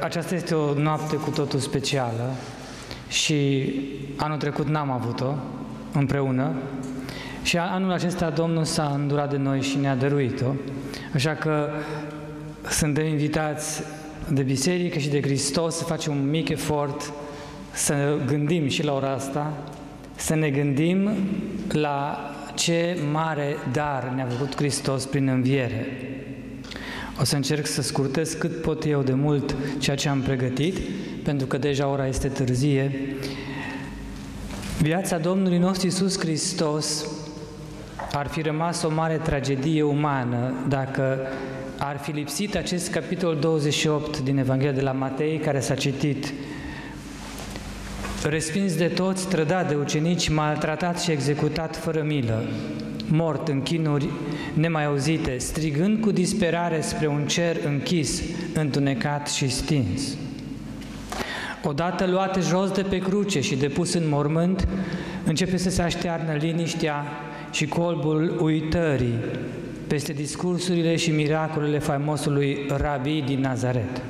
aceasta este o noapte cu totul specială și anul trecut n-am avut-o împreună și anul acesta Domnul s-a îndurat de noi și ne-a dăruit-o, așa că suntem invitați de biserică și de Hristos să facem un mic efort să gândim și la ora asta, să ne gândim la ce mare dar ne-a făcut Hristos prin înviere. O să încerc să scurtez cât pot eu de mult ceea ce am pregătit, pentru că deja ora este târzie. Viața Domnului nostru Iisus Hristos ar fi rămas o mare tragedie umană dacă ar fi lipsit acest capitol 28 din Evanghelia de la Matei, care s-a citit. Respins de toți, trădat de ucenici, maltratat și executat fără milă, mort în chinuri nemai auzite, strigând cu disperare spre un cer închis, întunecat și stins. Odată luat jos de pe cruce și depus în mormânt, începe să se aștearnă liniștea și colbul uitării peste discursurile și miracolele faimosului Rabi din Nazaret.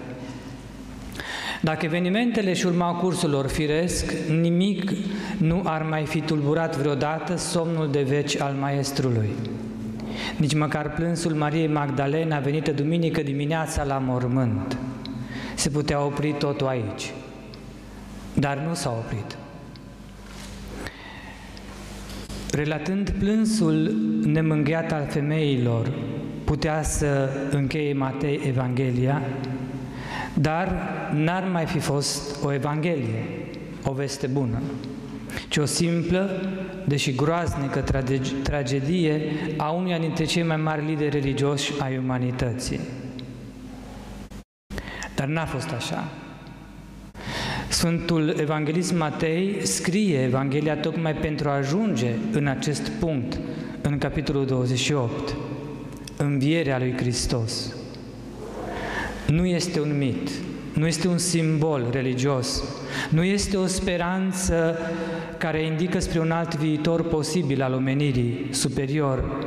Dacă evenimentele și urmau cursul lor firesc, nimic nu ar mai fi tulburat vreodată somnul de veci al Maestrului. Nici măcar plânsul Mariei Magdalena, venită duminică dimineața la mormânt. Se putea opri totul aici, dar nu s-a oprit. Relatând plânsul nemângâiat al femeilor, putea să încheie Matei Evanghelia, dar n-ar mai fi fost o Evanghelie, o veste bună, ci o simplă, deși groaznică tragedie a unuia dintre cei mai mari lideri religioși ai umanității. Dar n-a fost așa. Sfântul Evanghelist Matei scrie Evanghelia tocmai pentru a ajunge în acest punct, în capitolul 28, învierea lui Hristos. Nu este un mit, nu este un simbol religios, nu este o speranță care indică spre un alt viitor posibil al omenirii, superior,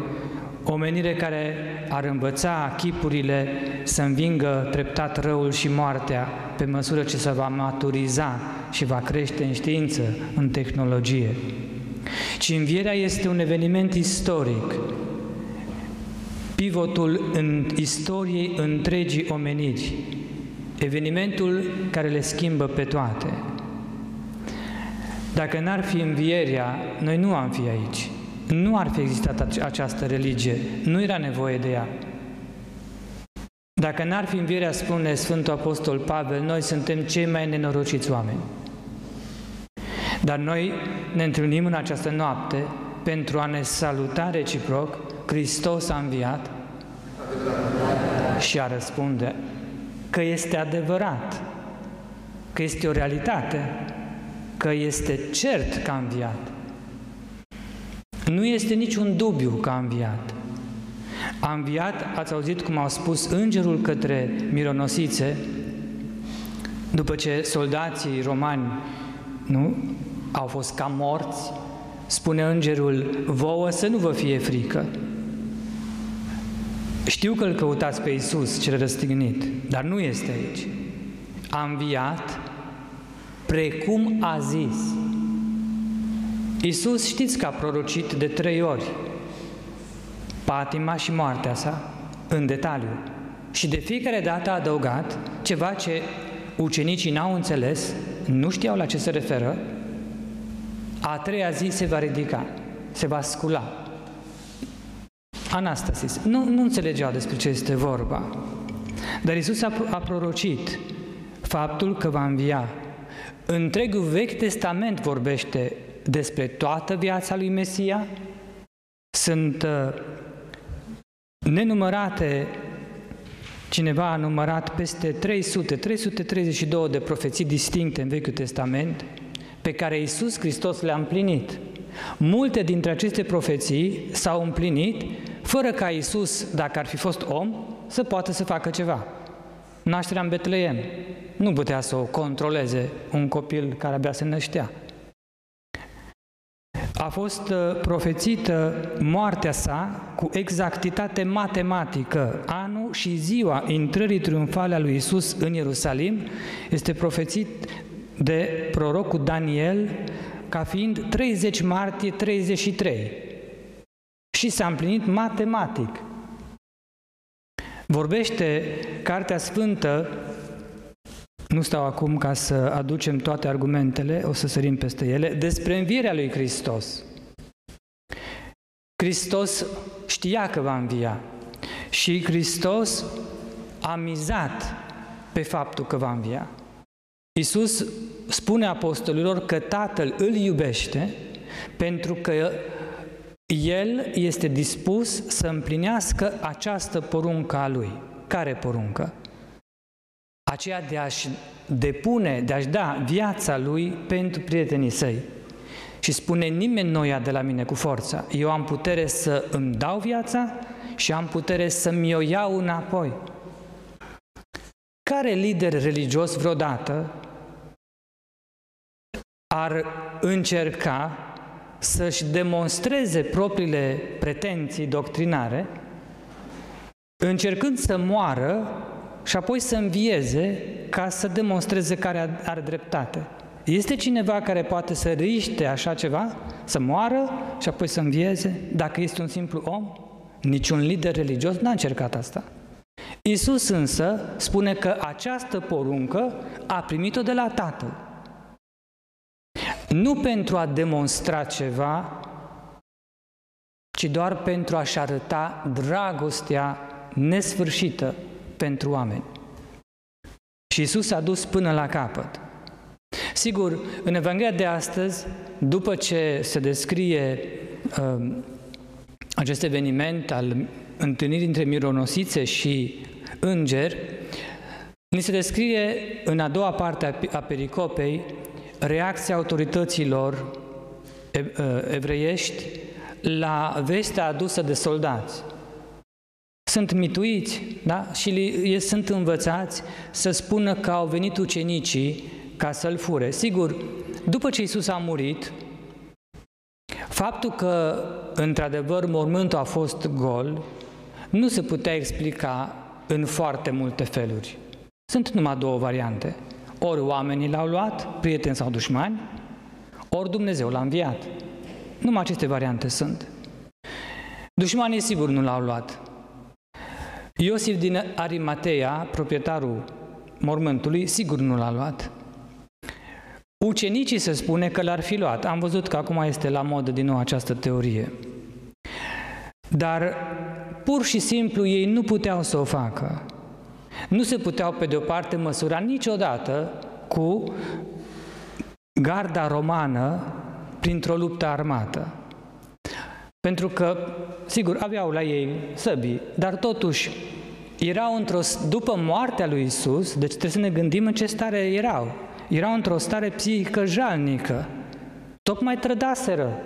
o omenire care ar învăța chipurile să învingă treptat răul și moartea pe măsură ce se va maturiza și va crește în știință, în tehnologie. Ci învierea este un eveniment istoric, pivotul în istoriei întregii omeniri, evenimentul care le schimbă pe toate. Dacă n-ar fi învierea, noi nu am fi aici. Nu ar fi existat această religie, nu era nevoie de ea. Dacă n-ar fi învierea, spune Sfântul Apostol Pavel, noi suntem cei mai nenorociți oameni. Dar noi ne întâlnim în această noapte pentru a ne saluta reciproc. Hristos a înviat și a răspunde că este adevărat, că este o realitate, că este cert că a înviat. Nu este niciun dubiu că a înviat. A înviat, ați auzit cum au spus îngerul către Mironosițe, după ce soldații romani nu au fost ca morți, spune îngerul, vouă să nu vă fie frică. Știu că îl căutați pe Iisus, cel răstignit, dar nu este aici. A înviat precum a zis. Iisus știți că a prorocit de 3 ori patima și moartea sa în detaliu și de fiecare dată a adăugat ceva ce ucenicii n-au înțeles, nu știau la ce se referă. A 3-a zi se va ridica, se va scula. Anastasis, nu înțelegeau despre ce este vorba, dar Iisus a prorocit faptul că va învia. Întregul Vechi Testament vorbește despre toată viața lui Mesia. Sunt nenumărate, cineva a numărat peste 332 de profeții distincte în Vechiul Testament, pe care Iisus Hristos le-a împlinit. Multe dintre aceste profeții s-au împlinit fără ca Iisus, dacă ar fi fost om, să poată să facă ceva. Nașterea în Betleem nu putea să o controleze un copil care abia se năștea. a fost profețită moartea sa cu exactitate matematică. Anul și ziua intrării triumfale a lui Isus în Ierusalim este profețit de prorocul Daniel ca fiind 30 martie 33. Și s-a împlinit matematic. Vorbește Cartea Sfântă, nu stau acum ca să aducem toate argumentele, o să sărim peste ele, despre învierea lui Hristos. Hristos știa că va învia și Hristos a mizat pe faptul că va învia. Iisus spune apostolilor că Tatăl îl iubește pentru că El este dispus să împlinească această poruncă a Lui. Care poruncă? Aceea de a-și depune, de a-și da viața Lui pentru prietenii Săi. Și spune: nimeni nu ia de la mine cu forța. Eu am putere să îmi dau viața și am putere să-mi o iau înapoi. Care lider religios vreodată ar încerca să-și demonstreze propriile pretenții doctrinare, încercând să moară și apoi să învieze ca să demonstreze care are dreptate? Este cineva care poate să riște așa ceva, să moară și apoi să învieze, dacă este un simplu om? Niciun lider religios n-a încercat asta. Iisus însă spune că această poruncă a primit-o de la Tatăl. Nu pentru a demonstra ceva, ci doar pentru a-și arăta dragostea nesfârșită pentru oameni. Și Iisus a dus până la capăt. Sigur, în Evanghelia de astăzi, după ce se descrie acest eveniment al întâlnirii între mironosițe și îngeri, ni se descrie în a doua parte a pericopei reacția autorităților evreiești la vestea adusă de soldați. Sunt mituiți, da? Și ei sunt învățați să spună că au venit ucenicii ca să-l fure. Sigur, după ce Iisus a murit, faptul că, într-adevăr, mormântul a fost gol nu se putea explica în foarte multe feluri. Sunt numai două variante. Ori oamenii l-au luat, prieteni sau dușmani, ori Dumnezeu l-a înviat. Numai aceste variante sunt. Dușmanii sigur nu l-au luat. Iosif din Arimatea, proprietarul mormântului, sigur nu l-a luat. Ucenicii se spune că l-ar fi luat. Am văzut că acum este la modă din nou această teorie. Dar pur și simplu ei nu puteau să o facă. Nu se puteau, pe de o parte, măsura niciodată cu garda romană printr-o luptă armată. Pentru că, sigur, aveau la ei săbii, dar totuși erau după moartea lui Isus, deci trebuie să ne gândim în ce stare erau. Erau într-o stare psihică jalnică. Tocmai trădaseră.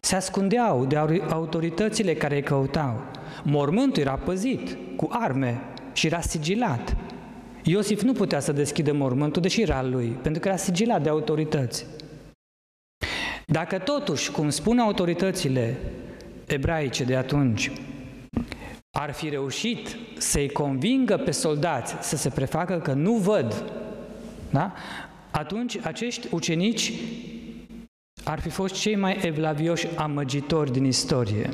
Se ascundeau de autoritățile care îi căutau. Mormântul era păzit cu arme și era sigilat. Iosif nu putea să deschidă mormântul, deși era al lui, pentru că era sigilat de autorități. Dacă totuși, cum spun autoritățile ebraice de atunci, ar fi reușit să-i convingă pe soldați să se prefacă că nu văd, da? Atunci acești ucenici ar fi fost cei mai evlavioși amăgitori din istorie.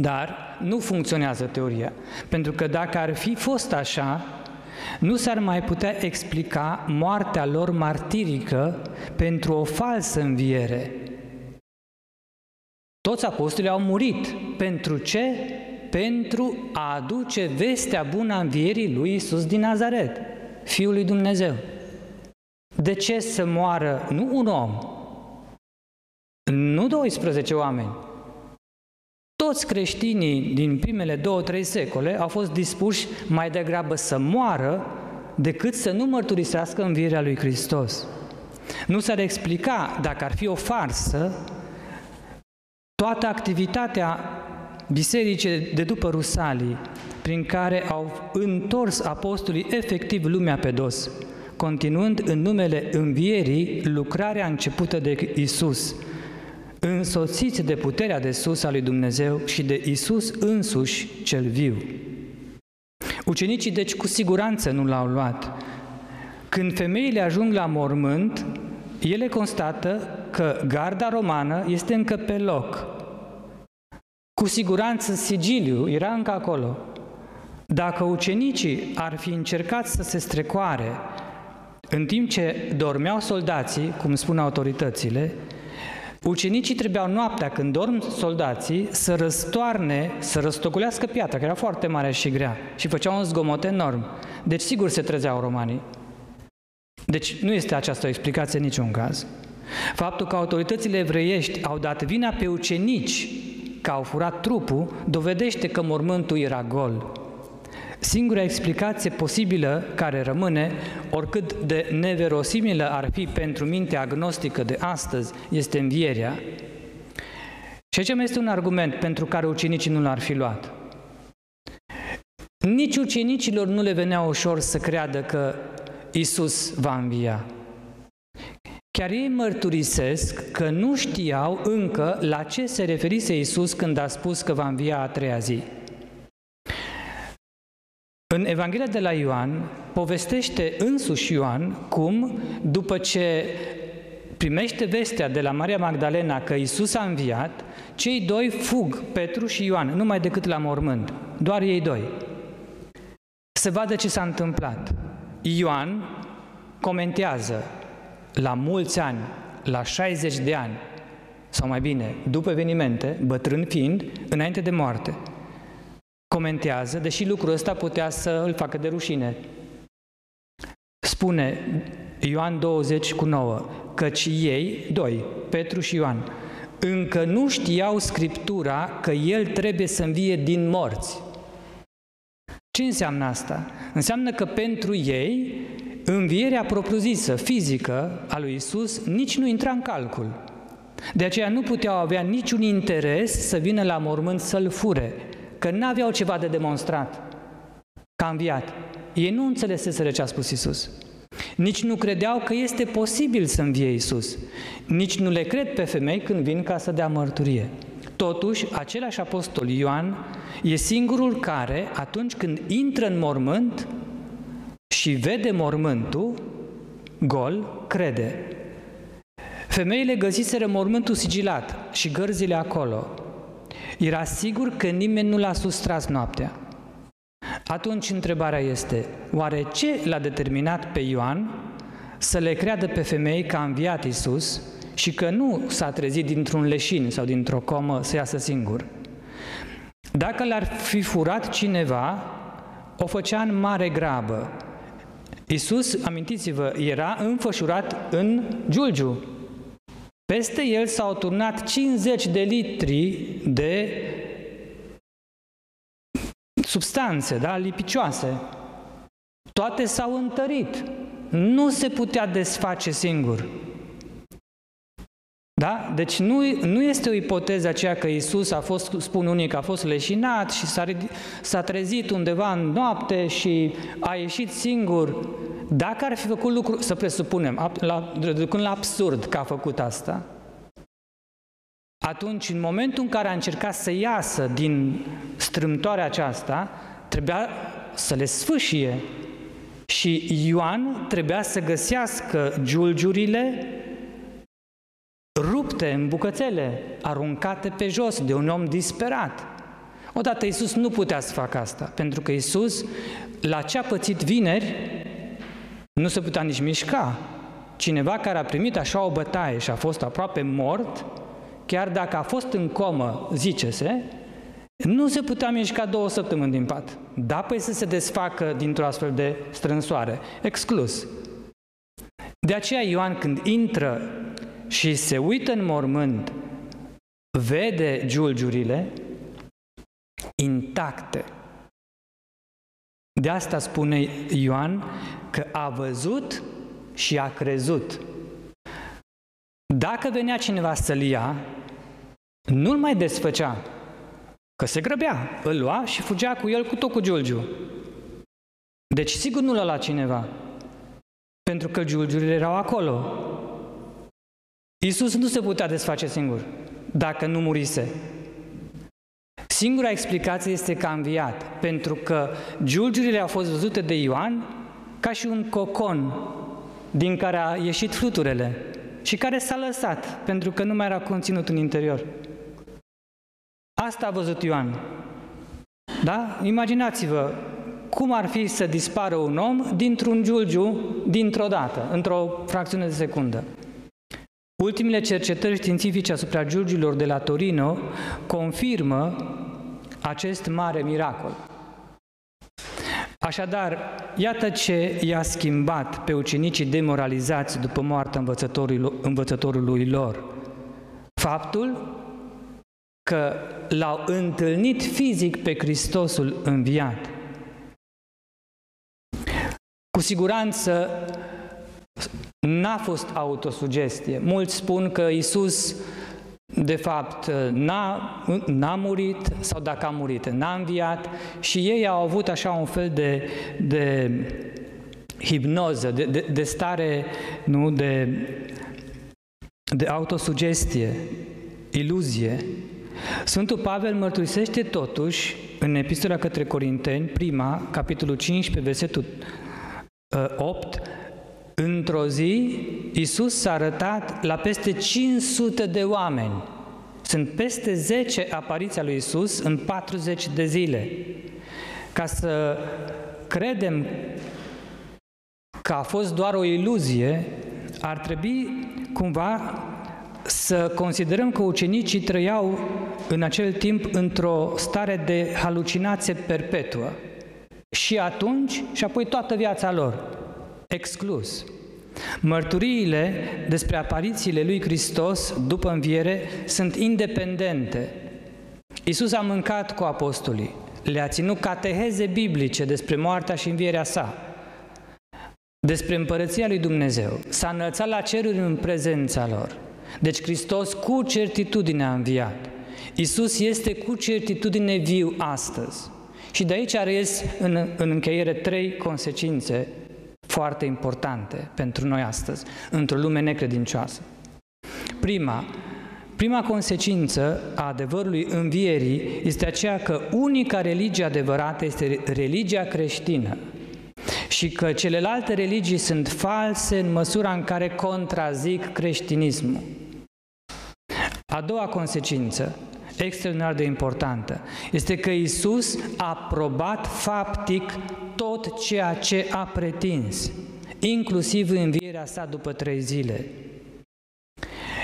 Dar nu funcționează teoria, pentru că dacă ar fi fost așa, nu s-ar mai putea explica moartea lor martirică pentru o falsă înviere. Toți apostolii au murit. Pentru ce? Pentru a aduce vestea bună a învierii lui Iisus din Nazaret, Fiul lui Dumnezeu. De ce să moară nu un om, nu 12 oameni? Toți creștinii din primele 2-3 secole au fost dispuși mai degrabă să moară decât să nu mărturisească învierea lui Hristos. Nu s-ar explica, dacă ar fi o farsă, toată activitatea bisericii de după Rusalii, prin care au întors apostolii efectiv lumea pe dos, continuând în numele învierii lucrarea începută de Isus, însoțiți de puterea de sus a lui Dumnezeu și de Isus însuși cel viu. Ucenicii deci cu siguranță nu l-au luat. Când femeile ajung la mormânt, ele constată că garda romană este încă pe loc. Cu siguranță sigiliu era încă acolo. Dacă ucenicii ar fi încercat să se strecoare în timp ce dormeau soldații, cum spun autoritățile, ucenicii trebuiau noaptea, când dorm soldații, să răstoarne, să răstogolească piatra, care era foarte mare și grea, și făceau un zgomot enorm. Deci sigur se trezeau romanii. Deci nu este această explicație în niciun caz. Faptul că autoritățile evreiești au dat vina pe ucenici că au furat trupul, dovedește că mormântul era gol. Singura explicație posibilă care rămâne, oricât de neverosimilă ar fi pentru mintea agnostică de astăzi, este învierea. Și aici mai este un argument pentru care ucenicii nu l-ar fi luat. Nici ucenicilor nu le venea ușor să creadă că Iisus va învia. Chiar ei mărturisesc că nu știau încă la ce se referise Iisus când a spus că va învia a treia zi. În Evanghelia de la Ioan povestește însuși Ioan cum, după ce primește vestea de la Maria Magdalena că Iisus a înviat, cei doi fug, Petru și Ioan, numai decât la mormânt, doar ei doi. Să vadă ce s-a întâmplat. Ioan comentează: la mulți ani, la 60 de ani, sau mai bine, după evenimente, bătrân fiind, înainte de moarte, comentează, deși lucrul ăsta putea să îl facă de rușine. Spune Ioan 20:9, căci ei, doi, Petru și Ioan, încă nu știau Scriptura că El trebuie să învie din morți. Ce înseamnă asta? Înseamnă că pentru ei învierea propriu-zisă, fizică, a lui Isus nici nu intra în calcul. De aceea nu puteau avea niciun interes să vină la mormânt să-L fure, că n-aveau ceva de demonstrat că a înviat. Ei nu înțeleseseră ce a spus Iisus. Nici nu credeau că este posibil să învie Iisus. Nici nu le cred pe femei când vin ca să dea mărturie. Totuși, același apostol Ioan e singurul care, atunci când intră în mormânt și vede mormântul gol, crede. Femeile găsiseră mormântul sigilat și gărzile acolo. Era sigur că nimeni nu l-a sustras noaptea. Atunci întrebarea este, oare ce l-a determinat pe Ioan să le creadă pe femei că a înviat Iisus și că nu s-a trezit dintr-un leșin sau dintr-o comă să iasă singur? Dacă l-ar fi furat cineva, o făcea în mare grabă. Iisus, amintiți-vă, era înfășurat în giulgiu. Peste el s-au turnat 50 de litri de substanțe, da, lipicioase. Toate s-au întărit. Nu se putea desface singur. Da? Deci nu este o ipoteză aceea că Iisus a fost, spun unii, că a fost leșinat și s-a trezit undeva în noapte și a ieșit singur. Dacă ar fi făcut lucrul, să presupunem, reducând la absurd că a făcut asta, atunci, în momentul în care a încercat să iasă din strâmtoarea aceasta, trebuia să le sfâșie și Ioan trebuia să găsească giulgiurile rupte în bucățele, aruncate pe jos de un om disperat. Odată Iisus nu putea să facă asta, pentru că Iisus, la ce a pățit vineri, nu se putea nici mișca. Cineva care a primit așa o bătaie și a fost aproape mort, chiar dacă a fost în comă, zice-se, nu se putea mișca 2 săptămâni din pat. Da, păi să se desfacă dintr-o astfel de strânsoare. Exclus. De aceea Ioan, când intră și se uită în mormânt, vede giulgiurile intacte. De asta spune Ioan că a văzut și a crezut. Dacă venea cineva să-l ia, nu-l mai desfăcea, că se grăbea, îl lua și fugea cu el cu tot cu giulgiu. Deci sigur nu l-a luat cineva, pentru că giulgiurile erau acolo. Iisus nu se putea desface singur, dacă nu murise. Singura explicație este că a înviat, pentru că giulgiurile au fost văzute de Ioan ca și un cocon din care a ieșit fluturele și care s-a lăsat, pentru că nu mai era conținut în interior. Asta a văzut Ioan. Da? Imaginați-vă cum ar fi să dispară un om dintr-un giulgiu, dintr-o dată, într-o fracțiune de secundă. Ultimele cercetări științifice asupra giulgiurilor de la Torino confirmă acest mare miracol. Așadar, iată ce i-a schimbat pe ucenicii demoralizați după moartea învățătorului lor. Faptul că l-au întâlnit fizic pe Hristosul înviat. Cu siguranță n-a fost autosugestie. Mulți spun că Iisus, de fapt, n-a murit, sau dacă a murit, n-a înviat, și ei au avut așa un fel de hipnoză, de stare, nu, de autosugestie, iluzie. Sfântul Pavel mărturisește totuși în Epistola către Corinteni, prima, capitolul 15, versetul 8, într-o zi, Iisus s-a arătat la peste 500 de oameni. Sunt peste 10 apariții lui Iisus în 40 de zile. Ca să credem că a fost doar o iluzie, ar trebui cumva să considerăm că ucenicii trăiau în acel timp într-o stare de halucinație perpetuă. Și atunci și apoi toată viața lor. Exclus. Mărturiile despre aparițiile lui Hristos după înviere sunt independente. Iisus a mâncat cu apostolii, le-a ținut cateheze biblice despre moartea și învierea sa, despre împărăția lui Dumnezeu, s-a înălțat la ceruri în prezența lor. Deci Hristos cu certitudine a înviat. Iisus este cu certitudine viu astăzi. Și de aici reies în încheiere trei consecințe foarte importante pentru noi astăzi, într-o lume necredincioasă. Prima consecință a adevărului învierii este aceea că unica religie adevărată este religia creștină și că celelalte religii sunt false în măsura în care contrazic creștinismul. A doua consecință, extraordinar de importantă, este că Iisus a probat faptic tot ceea ce a pretins, inclusiv învierea sa după 3 zile.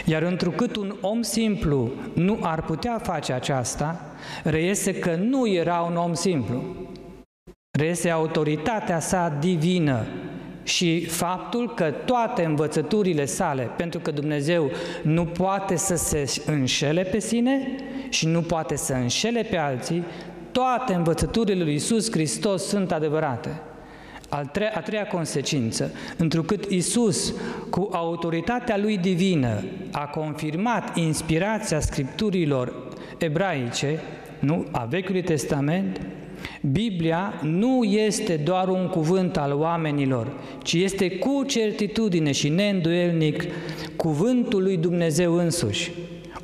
Iar întrucât un om simplu nu ar putea face aceasta, reiese că nu era un om simplu. Reiese autoritatea sa divină și faptul că toate învățăturile sale, pentru că Dumnezeu nu poate să se înșele pe sine și nu poate să înșele pe alții, toate învățăturile lui Iisus Hristos sunt adevărate. A treia consecință, întrucât Iisus, cu autoritatea lui divină, a confirmat inspirația scripturilor ebraice, nu, a Vechiului Testament, Biblia nu este doar un cuvânt al oamenilor, ci este cu certitudine și neîndoielnic cuvântul lui Dumnezeu însuși.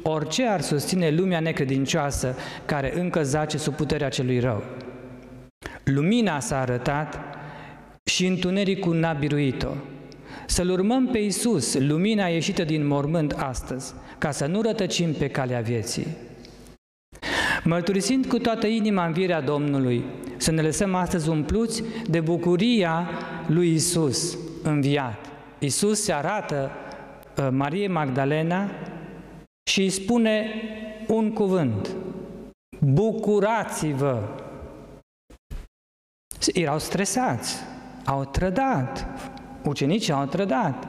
Orice ar susține lumea necredincioasă care încă zace sub puterea celui rău. Lumina s-a arătat și întunericul n-a biruit-o. Să-L urmăm pe Iisus, lumina ieșită din mormânt astăzi, ca să nu rătăcim pe calea vieții. Mărturisind cu toată inima învierea Domnului, să ne lăsăm astăzi umpluți de bucuria lui Iisus înviat. Iisus se arată Mariei Magdalena și îi spune un cuvânt: bucurați-vă! Erau stresați, au trădat, ucenicii au trădat,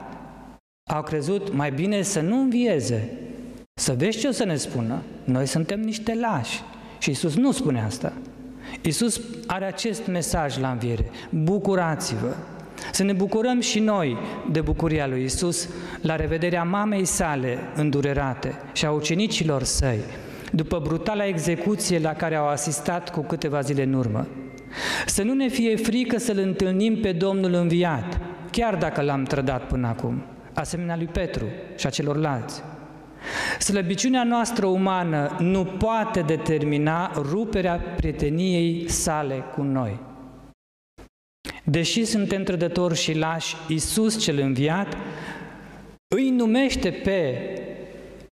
au crezut mai bine să nu învieze, să vezi ce o să ne spună, noi suntem niște lași. Și Iisus nu spune asta. Iisus are acest mesaj la înviere: bucurați-vă! Să ne bucurăm și noi de bucuria lui Iisus la revederea mamei sale îndurerate și a ucenicilor săi, după brutala execuție la care au asistat cu câteva zile în urmă. Să nu ne fie frică să-L întâlnim pe Domnul înviat, chiar dacă L-am trădat până acum, asemenea lui Petru și a celorlalți. Slăbiciunea noastră umană nu poate determina ruperea prieteniei sale cu noi. Deși suntem trădători și lași, Iisus cel înviat îi numește pe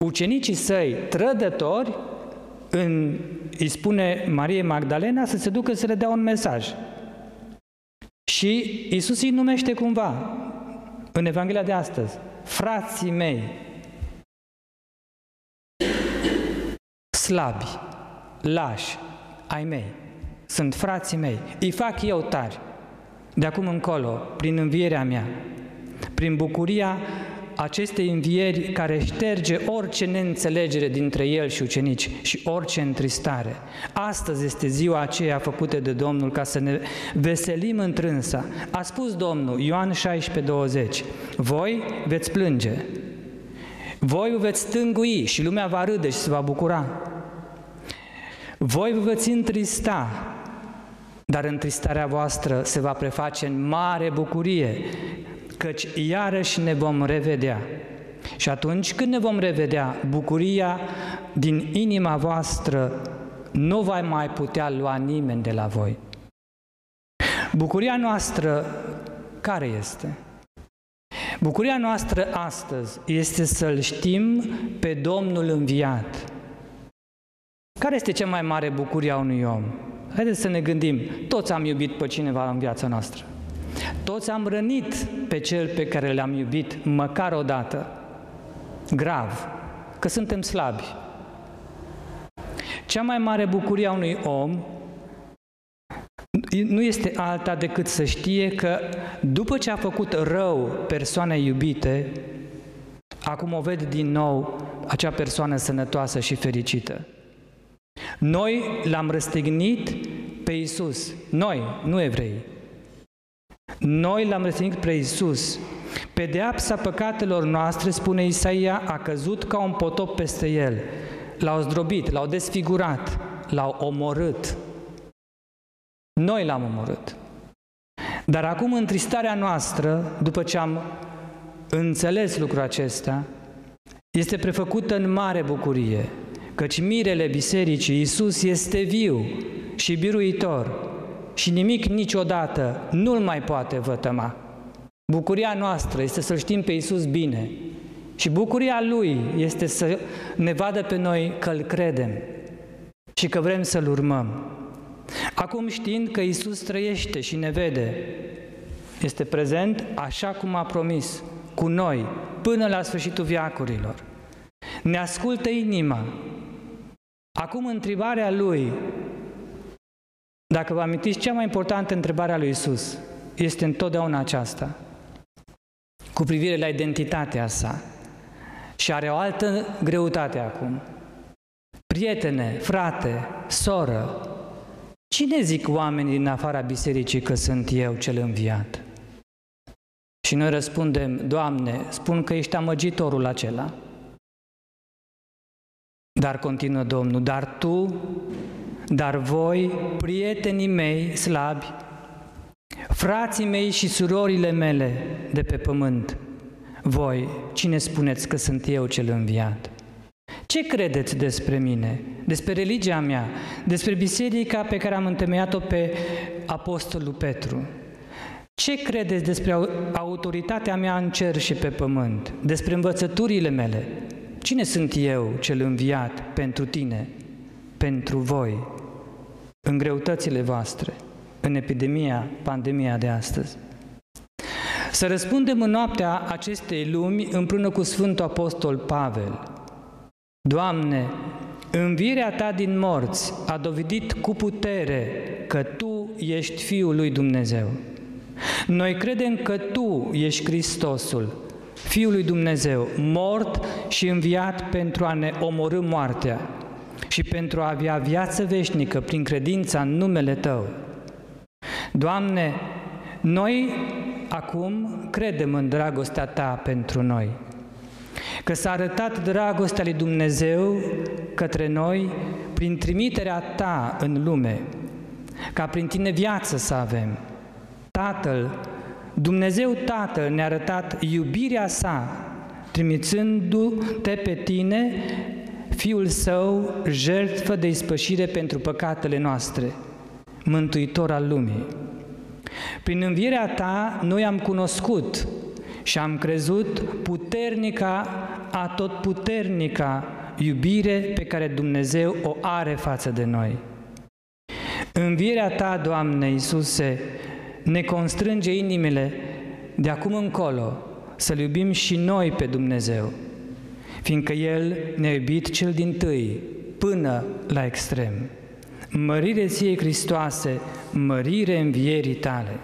ucenicii săi trădători, îi spune Mariei Magdalena să se ducă să le dea un mesaj. Și Iisus îi numește cumva, în Evanghelia de astăzi, frații mei, slabi, lași, ai mei, sunt frații mei, îi fac eu tari, de acum încolo, prin învierea mea, prin bucuria acestei învieri care șterge orice neînțelegere dintre el și ucenici și orice întristare. Astăzi este ziua aceea făcută de Domnul ca să ne veselim într-însa. A spus Domnul, Ioan 16:20, voi veți plânge, voi vă veți stângui și lumea va râde și se va bucura. Voi vă veți întrista, dar întristarea voastră se va preface în mare bucurie, căci iarăși ne vom revedea. Și atunci când ne vom revedea, bucuria din inima voastră nu va mai putea lua nimeni de la voi. Bucuria noastră care este? Bucuria noastră astăzi este să-L știm pe Domnul înviat. Care este cea mai mare bucurie a unui om? Haideți să ne gândim, toți am iubit pe cineva în viața noastră. Toți am rănit pe cel pe care l-am iubit măcar o dată, grav, că suntem slabi. Cea mai mare bucurie a unui om nu este alta decât să știe că după ce a făcut rău persoanei iubite, acum o vede din nou acea persoană sănătoasă și fericită. Noi l-am răstignit pe Iisus, noi, nu evrei. Noi l-am răstignit pe Iisus. Pedeapsa păcatelor noastre, spune Isaia, a căzut ca un potop peste el. L-au zdrobit, l-au desfigurat, l-au omorât. Noi l-am omorât. Dar acum întristarea noastră, după ce am înțeles lucrul acesta, este prefăcută în mare bucurie, căci mirele bisericii, Iisus, este viu și biruitor și nimic niciodată nu-l mai poate vătăma. Bucuria noastră este să-L știm pe Iisus bine și bucuria Lui este să ne vadă pe noi că-L credem și că vrem să-L urmăm. Acum, știind că Iisus trăiește și ne vede, este prezent așa cum a promis, cu noi, până la sfârșitul veacurilor. Ne ascultă inima. Acum întrebarea Lui, dacă vă amintiți, cea mai importantă întrebare a lui Iisus este întotdeauna aceasta, cu privire la identitatea sa, și are o altă greutate acum. Prietene, frate, soră, cine zic oamenii din afara bisericii că sunt eu cel înviat? Și noi răspundem, Doamne, spun că ești amăgitorul acela. Dar continuă Domnul, dar voi, prietenii mei slabi, frații mei și surorile mele de pe pământ, voi, cine spuneți că sunt eu cel înviat? Ce credeți despre mine, despre religia mea, despre biserica pe care am întemeiat-o pe Apostolul Petru? Ce credeți despre autoritatea mea în cer și pe pământ, despre învățăturile mele? Cine sunt eu cel înviat pentru tine, pentru voi, în greutățile voastre, în pandemia de astăzi? Să răspundem în noaptea acestei lumi împreună cu Sfântul Apostol Pavel. Doamne, învierea Ta din morți a dovedit cu putere că Tu ești Fiul lui Dumnezeu. Noi credem că Tu ești Hristosul, Fiul lui Dumnezeu, mort și înviat pentru a ne omorî moartea și pentru a avea viață veșnică prin credința în numele Tău. Doamne, noi acum credem în dragostea Ta pentru noi, că s-a arătat dragostea lui Dumnezeu către noi prin trimiterea Ta în lume, ca prin Tine viață să avem. Tatăl Dumnezeu Tatăl ne-a arătat iubirea sa, trimițându-te pe tine, Fiul Său, jertfă de ispășire pentru păcatele noastre, Mântuitor al lumii. Prin învierea ta, noi am cunoscut și am crezut puternica, atotputernica iubire pe care Dumnezeu o are față de noi. Învierea ta, Doamne Iisuse, ne constrânge inimile de acum încolo să-L iubim și noi pe Dumnezeu, fiindcă El ne-a iubit cel dintâi, până la extrem. Mărire ție, Hristoase, mărire învierii tale!